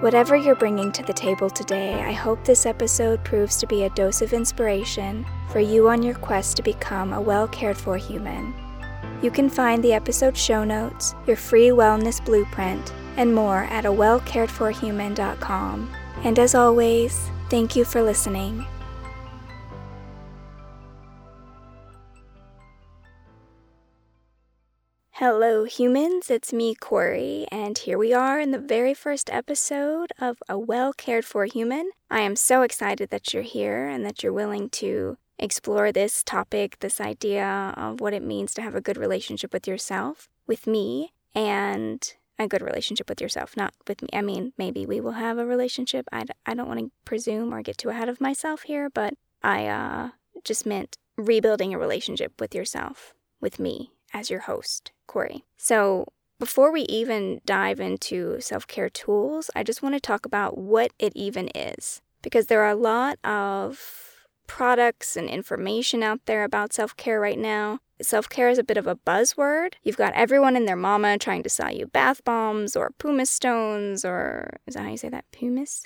Whatever you're bringing to the table today, I hope this episode proves to be a dose of inspiration for you on your quest to become a well-cared-for human. You can find the episode show notes, your free wellness blueprint, and more at awellcaredforhuman.com. And as always, thank you for listening. Hello humans, it's me, Kory, and here we are in the very first episode of A Well-Cared-For Human. I am so excited that you're here and that you're willing to explore this topic, this idea of what it means to have a good relationship with yourself, with me, and a good relationship with yourself, not with me. I mean, maybe we will have a relationship. I don't want to presume or get too ahead of myself here, but I just meant rebuilding a relationship with yourself, with me, as your host, Kory. So before we even dive into self-care tools, I just want to talk about what it even is, because there are a lot of products and information out there about self-care right now. Self-care is a bit of a buzzword. You've got everyone and their mama trying to sell you bath bombs or pumice stones, or is that how you say that? Pumice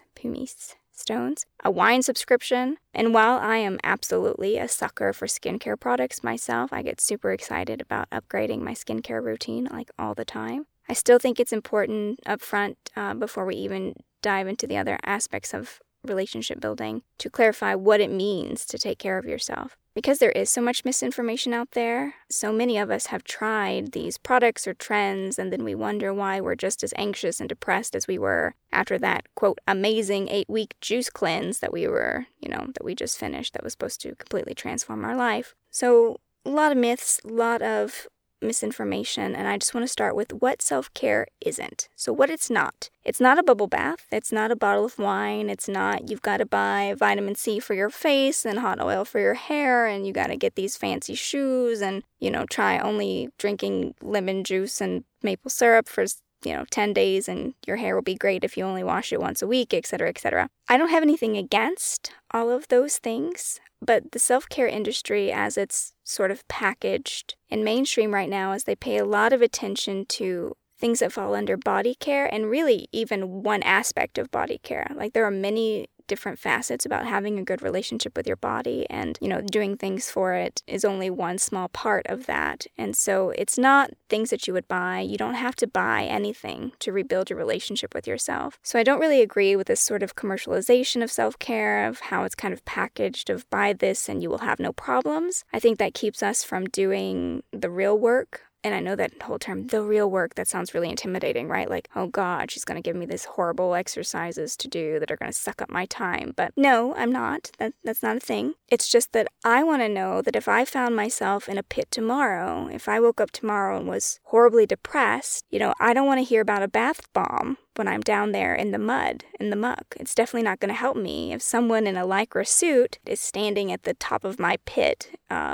stones, a wine subscription. And while I am absolutely a sucker for skincare products myself, I get super excited about upgrading my skincare routine like all the time. I still think it's important up front, before we even dive into the other aspects of relationship building, to clarify what it means to take care of yourself. Because there is so much misinformation out there, so many of us have tried these products or trends, and then we wonder why we're just as anxious and depressed as we were after that, quote, amazing 8-week juice cleanse that we were, that we just finished, that was supposed to completely transform our life. So a lot of myths, a lot of misinformation, and I just want to start with what self-care isn't. So what it's not. It's not a bubble bath. It's not a bottle of wine. It's not you've got to buy vitamin C for your face and hot oil for your hair, and you got to get these fancy shoes and, try only drinking lemon juice and maple syrup for 10 days and your hair will be great if you only wash it once a week, etc., etc. I don't have anything against all of those things, but the self-care industry, as it's sort of packaged in mainstream right now, is they pay a lot of attention to things that fall under body care, and really even one aspect of body care. Like, there are many different facets about having a good relationship with your body, and doing things for it is only one small part of that. And so it's not things that you would buy. You don't have to buy anything to rebuild your relationship with yourself. So I don't really agree with this sort of commercialization of self-care, of how it's kind of packaged of buy this and you will have no problems. I think that keeps us from doing the real work. And I know that whole term, the real work, that sounds really intimidating, right? Like, oh God, she's going to give me these horrible exercises to do that are going to suck up my time. But no, I'm not. That's not a thing. It's just that I want to know that if I found myself in a pit tomorrow, if I woke up tomorrow and was horribly depressed, I don't want to hear about a bath bomb when I'm down there in the mud, in the muck. It's definitely not going to help me if someone in a lycra suit is standing at the top of my pit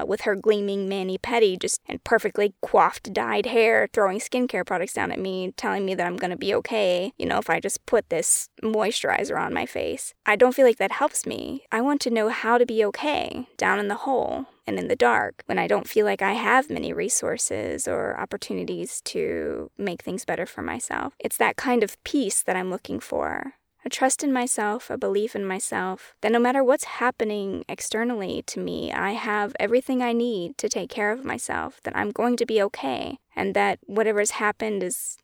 with her gleaming mani-pedi and perfectly coiffed, dyed hair, throwing skincare products down at me, telling me that I'm going to be okay, if I just put this moisturizer on my face. I don't feel like that helps me. I want to know how to be okay down in the hole and in the dark, when I don't feel like I have many resources or opportunities to make things better for myself. It's that kind of peace that I'm looking for. A trust in myself, a belief in myself, that no matter what's happening externally to me, I have everything I need to take care of myself, that I'm going to be okay, and that whatever's happened is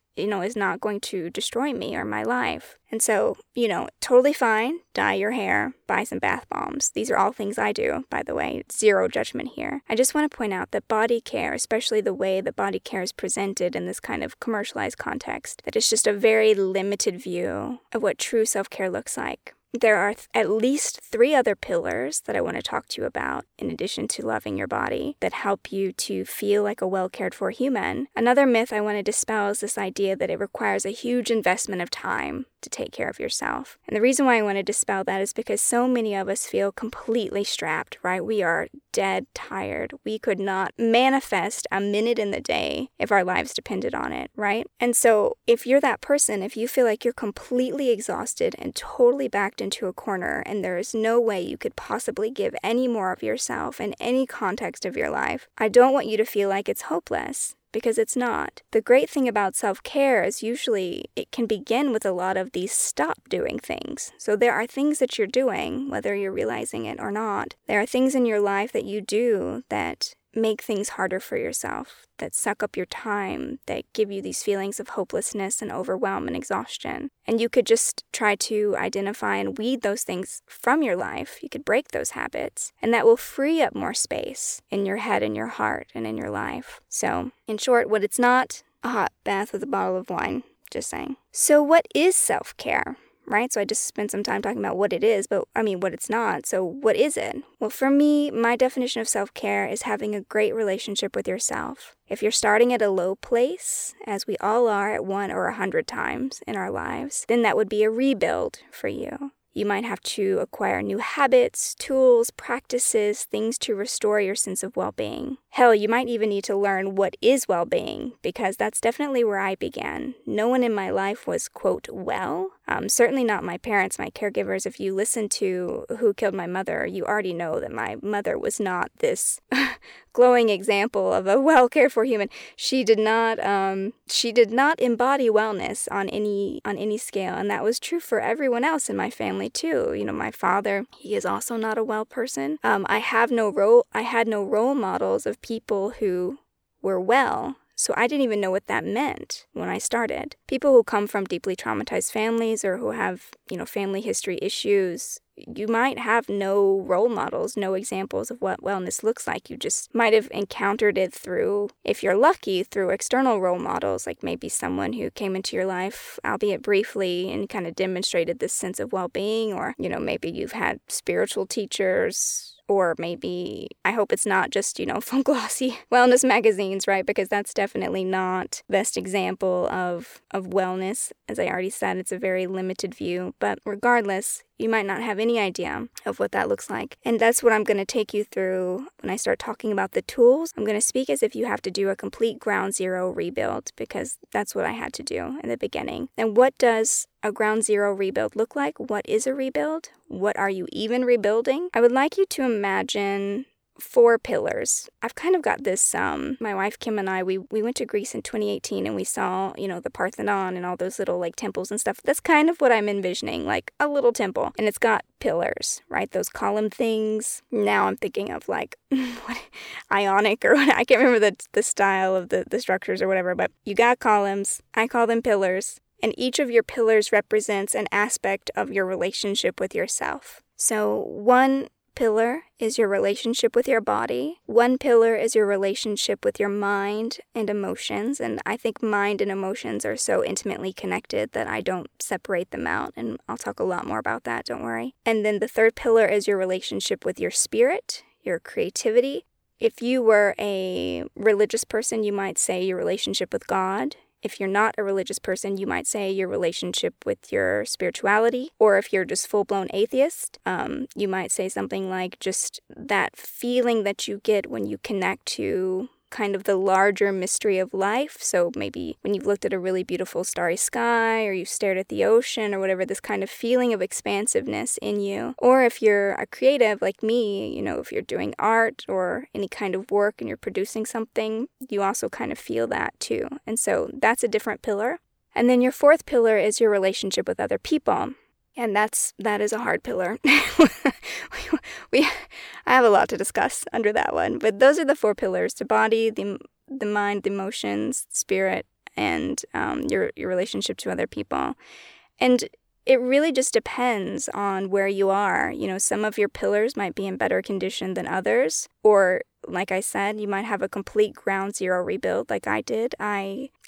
not going to destroy me or my life. And so, totally fine, dye your hair, buy some bath bombs. These are all things I do, by the way. Zero judgment here. I just want to point out that body care, especially the way that body care is presented in this kind of commercialized context, that it's just a very limited view of what true self-care looks like. There are at least 3 other pillars that I want to talk to you about, in addition to loving your body, that help you to feel like a well-cared-for human. Another myth I want to dispel is this idea that it requires a huge investment of time to take care of yourself. And the reason why I want to dispel that is because so many of us feel completely strapped, right? We are dead tired. We could not manifest a minute in the day if our lives depended on it, right? And so if you're that person, if you feel like you're completely exhausted and totally backed into a corner and there is no way you could possibly give any more of yourself in any context of your life, I don't want you to feel like it's hopeless, because it's not. The great thing about self-care is usually it can begin with a lot of these stop doing things. So there are things that you're doing, whether you're realizing it or not. There are things in your life that you do that make things harder for yourself, that suck up your time, that give you these feelings of hopelessness and overwhelm and exhaustion. And you could just try to identify and weed those things from your life. You could break those habits, and that will free up more space in your head, in your heart, and in your life. So, in short, what it's not, a hot bath with a bottle of wine, just saying. So what is self-care? Right? So I just spent some time talking about what it is, but I mean what it's not. So what is it? Well, for me, my definition of self-care is having a great relationship with yourself. If you're starting at a low place, as we all are at 1 or 100 times in our lives, then that would be a rebuild for you. You might have to acquire new habits, tools, practices, things to restore your sense of well-being. Hell, you might even need to learn what is well-being, because that's definitely where I began. No one in my life was, quote, well. Certainly not my parents, my caregivers. If you listen to Who Killed My Mother, you already know that my mother was not this glowing example of a well-cared-for-human. She did not embody wellness on any scale, and that was true for everyone else in my family too. You know, my father, he is also not a well person. I had no role models of people who were well. So I didn't even know what that meant when I started. People who come from deeply traumatized families or who have, family history issues, you might have no role models, no examples of what wellness looks like. You just might have encountered it through, if you're lucky, through external role models, like maybe someone who came into your life, albeit briefly, and kind of demonstrated this sense of well-being, or, maybe you've had spiritual teachers. Or maybe, I hope it's not just, from glossy wellness magazines, right? Because that's definitely not the best example of wellness. As I already said, it's a very limited view. But regardless, you might not have any idea of what that looks like. And that's what I'm going to take you through when I start talking about the tools. I'm going to speak as if you have to do a complete ground zero rebuild, because that's what I had to do in the beginning. And what does a ground zero rebuild look like? What is a rebuild? What are you even rebuilding? I would like you to imagine 4 pillars. I've kind of got this, my wife Kim and I, we went to Greece in 2018 and we saw, the Parthenon and all those little temples and stuff. That's kind of what I'm envisioning, like a little temple. And it's got pillars, right? Those column things. Now I'm thinking of Ionic or what, I can't remember the style of the structures or whatever, but you got columns. I call them pillars. And each of your pillars represents an aspect of your relationship with yourself. So one pillar is your relationship with your body. One pillar is your relationship with your mind and emotions. And I think mind and emotions are so intimately connected that I don't separate them out. And I'll talk a lot more about that, don't worry. And then the third pillar is your relationship with your spirit, your creativity. If you were a religious person, you might say your relationship with God. If you're not a religious person, you might say your relationship with your spirituality. Or if you're just full-blown atheist, you might say something like just that feeling that you get when you connect to kind of the larger mystery of life. So maybe when you've looked at a really beautiful starry sky, or you've stared at the ocean or whatever, this kind of feeling of expansiveness in you. Or if you're a creative like me, if you're doing art or any kind of work and you're producing something, you also kind of feel that too. And so that's a different pillar. And then your fourth pillar is your relationship with other people. And that is a hard pillar. I have a lot to discuss under that one. But those are the 4 pillars: the body, the mind, the emotions, spirit, and your relationship to other people. And it really just depends on where you are. Some of your pillars might be in better condition than others. Or, like I said, you might have a complete ground zero rebuild like I did.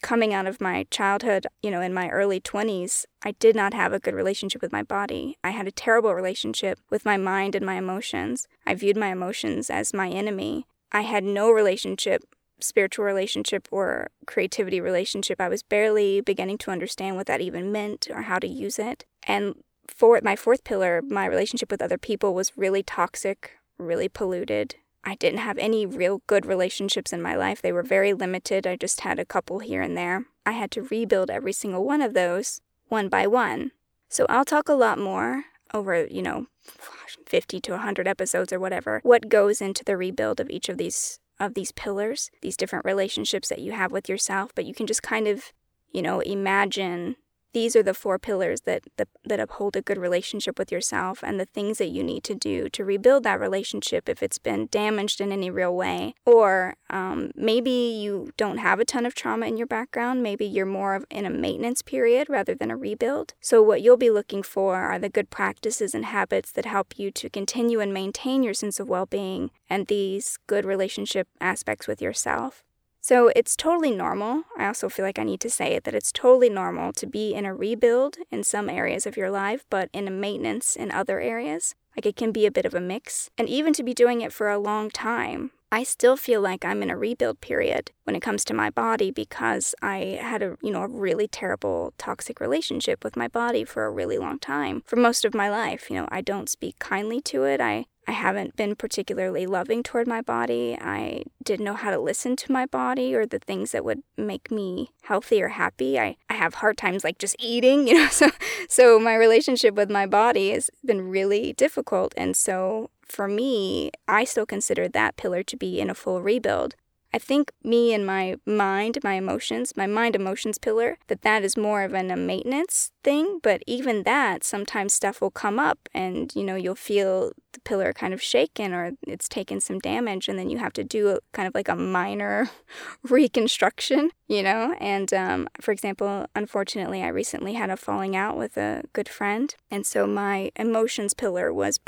Coming out of my childhood, in my early 20s, I did not have a good relationship with my body. I had a terrible relationship with my mind and my emotions. I viewed my emotions as my enemy. I had no relationship, spiritual relationship or creativity relationship. I was barely beginning to understand what that even meant or how to use it. And for my fourth pillar, my relationship with other people was really toxic, really polluted. I didn't have any real good relationships in my life. They were very limited. I just had a couple here and there. I had to rebuild every single one of those one by one. So I'll talk a lot more over, 50 to 100 episodes or whatever, what goes into the rebuild of each of these pillars, these different relationships that you have with yourself. But you can just kind of, imagine these are the four pillars that uphold a good relationship with yourself, and the things that you need to do to rebuild that relationship if it's been damaged in any real way. Or maybe you don't have a ton of trauma in your background. Maybe you're more of in a maintenance period rather than a rebuild. So what you'll be looking for are the good practices and habits that help you to continue and maintain your sense of well-being and these good relationship aspects with yourself. So it's totally normal, I also feel like I need to say it, that it's totally normal to be in a rebuild in some areas of your life, but in a maintenance in other areas. Like, it can be a bit of a mix. And even to be doing it for a long time, I still feel like I'm in a rebuild period when it comes to my body, because I had a really terrible toxic relationship with my body for a really long time. For most of my life, I don't speak kindly to it. I haven't been particularly loving toward my body. I didn't know how to listen to my body or the things that would make me healthy or happy. I have hard times like just eating, so my relationship with my body has been really difficult. And so for me, I still consider that pillar to be in a full rebuild. I think me and my mind emotions pillar, that is more of a maintenance thing. But even that, sometimes stuff will come up and, you'll feel the pillar kind of shaken or it's taken some damage, and then you have to do a minor reconstruction, And for example, unfortunately, I recently had a falling out with a good friend. And so my emotions pillar was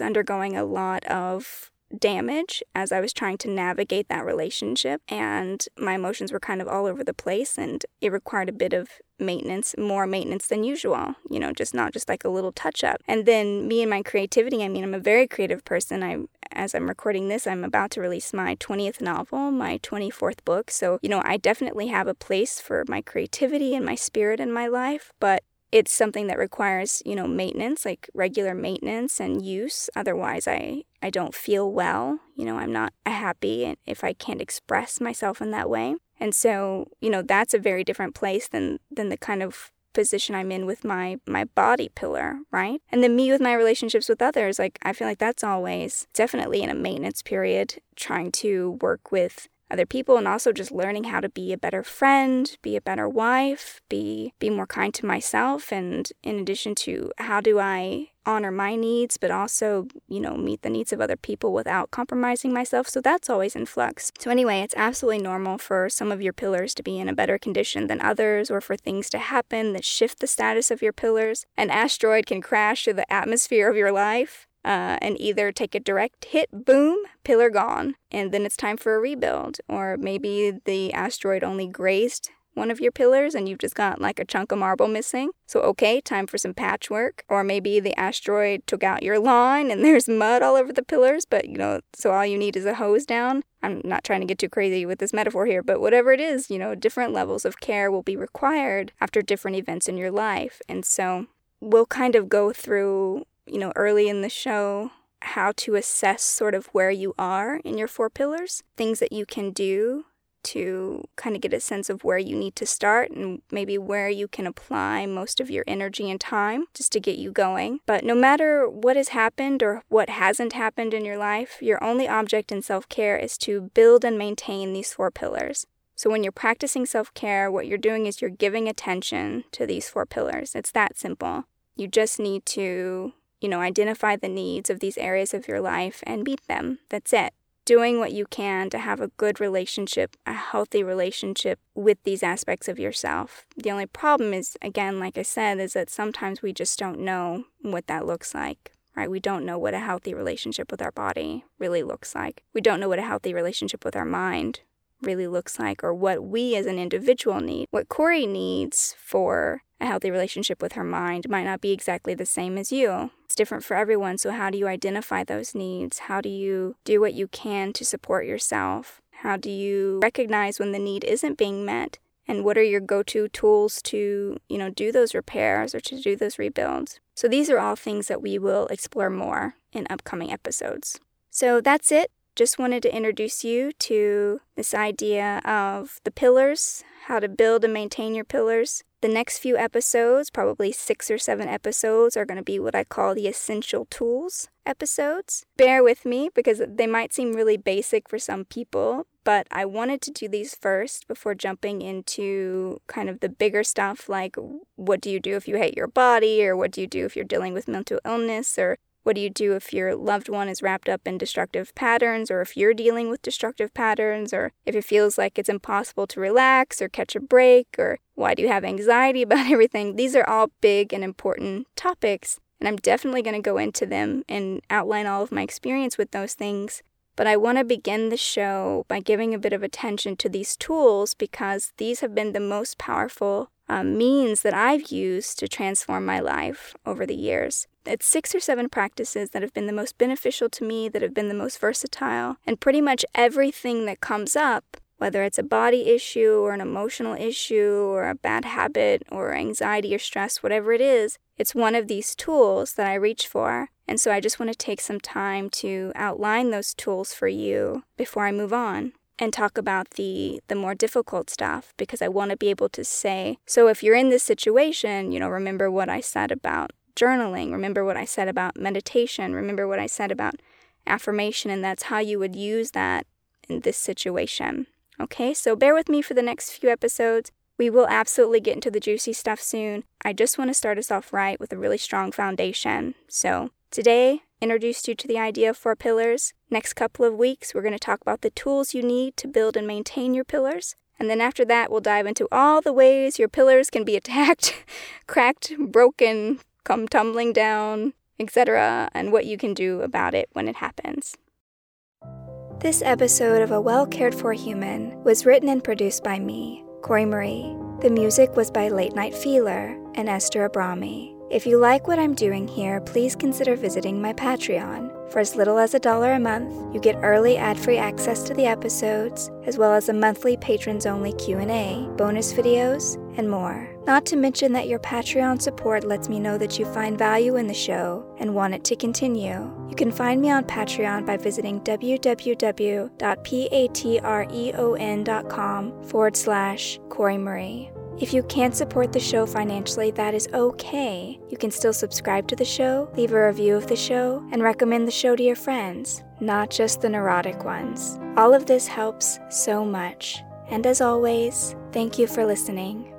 undergoing a lot of damage as I was trying to navigate that relationship, and my emotions were kind of all over the place, and it required a bit of maintenance, more maintenance than usual, just not just like a little touch up. And then me and my creativity, I'm a very creative person. As I'm recording this, I'm about to release my 20th novel, my 24th book. So, I definitely have a place for my creativity and my spirit in my life, but it's something that requires, maintenance, like regular maintenance and use. Otherwise, I don't feel well. I'm not happy if I can't express myself in that way. And so, that's a very different place than the kind of position I'm in with my body pillar, right? And then me with my relationships with others, like, I feel like that's always definitely in a maintenance period, trying to work with other people, and also just learning how to be a better friend, be a better wife, be more kind to myself. And in addition to, how do I honor my needs, but also, meet the needs of other people without compromising myself? So that's always in flux. So anyway, it's absolutely normal for some of your pillars to be in a better condition than others, or for things to happen that shift the status of your pillars. An asteroid can crash through the atmosphere of your life. And either take a direct hit, boom, pillar gone, and then it's time for a rebuild. Or maybe the asteroid only grazed one of your pillars and you've just got like a chunk of marble missing. So okay, time for some patchwork. Or maybe the asteroid took out your lawn and there's mud all over the pillars, but so all you need is a hose down. I'm not trying to get too crazy with this metaphor here, but whatever it is, different levels of care will be required after different events in your life. And so we'll kind of go through early in the show, how to assess sort of where you are in your four pillars, things that you can do to kind of get a sense of where you need to start, and maybe where you can apply most of your energy and time just to get you going. But no matter what has happened or what hasn't happened in your life, your only object in self-care is to build and maintain these four pillars. So when you're practicing self-care, what you're doing is you're giving attention to these four pillars. It's that simple. You just need to identify the needs of these areas of your life and meet them. That's it. Doing what you can to have a good relationship, a healthy relationship with these aspects of yourself. The only problem is, again, like I said, is that sometimes we just don't know what that looks like, right? We don't know what a healthy relationship with our body really looks like. We don't know what a healthy relationship with our mind really looks like, or what we as an individual need. What Kory needs for a healthy relationship with her mind might not be exactly the same as you. It's different for everyone, so how do you identify those needs? How do you do what you can to support yourself? How do you recognize when the need isn't being met? And what are your go-to tools to, do those repairs or to do those rebuilds? So these are all things that we will explore more in upcoming episodes. So that's it. just wanted to introduce you to this idea of the pillars, how to build and maintain your pillars. The next few episodes, probably 6 or 7 episodes, are going to be what I call the essential tools episodes. Bear with me because they might seem really basic for some people, but I wanted to do these first before jumping into kind of the bigger stuff like what do you do if you hate your body, or what do you do if you're dealing with mental illness, or what do you do if your loved one is wrapped up in destructive patterns, or if you're dealing with destructive patterns, or if it feels like it's impossible to relax or catch a break, or why do you have anxiety about everything? These are all big and important topics, and I'm definitely going to go into them and outline all of my experience with those things. But I want to begin the show by giving a bit of attention to these tools because these have been the most powerful means that I've used to transform my life over the years. It's 6 or 7 practices that have been the most beneficial to me, that have been the most versatile, and pretty much everything that comes up, whether it's a body issue or an emotional issue or a bad habit or anxiety or stress, whatever it is, it's one of these tools that I reach for. And so I just want to take some time to outline those tools for you before I move on and talk about the more difficult stuff, because I want to be able to say, so if you're in this situation, you know, remember what I said about journaling, remember what I said about meditation, remember what I said about affirmation, and that's how you would use that in this situation. Okay, so bear with me for the next few episodes. We will absolutely get into the juicy stuff soon. I just want to start us off right with a really strong foundation. So today, introduced you to the idea of 4 pillars. Next couple of weeks, we're going to talk about the tools you need to build and maintain your pillars. And then after that, we'll dive into all the ways your pillars can be attacked, cracked, broken, come tumbling down, etc., and what you can do about it when it happens. This episode of A Well-Cared-For-Human was written and produced by me, Kory Marie. The music was by Late Night Feeler and Esther Abrami. If you like what I'm doing here, please consider visiting my Patreon. For as little as $1 a month, you get early ad-free access to the episodes, as well as a monthly patrons-only Q&A, bonus videos, and more. Not to mention that your Patreon support lets me know that you find value in the show and want it to continue. You can find me on Patreon by visiting patreon.com/KoryMarie. If you can't support the show financially, that is okay. You can still subscribe to the show, leave a review of the show, and recommend the show to your friends, not just the neurotic ones. All of this helps so much. And as always, thank you for listening.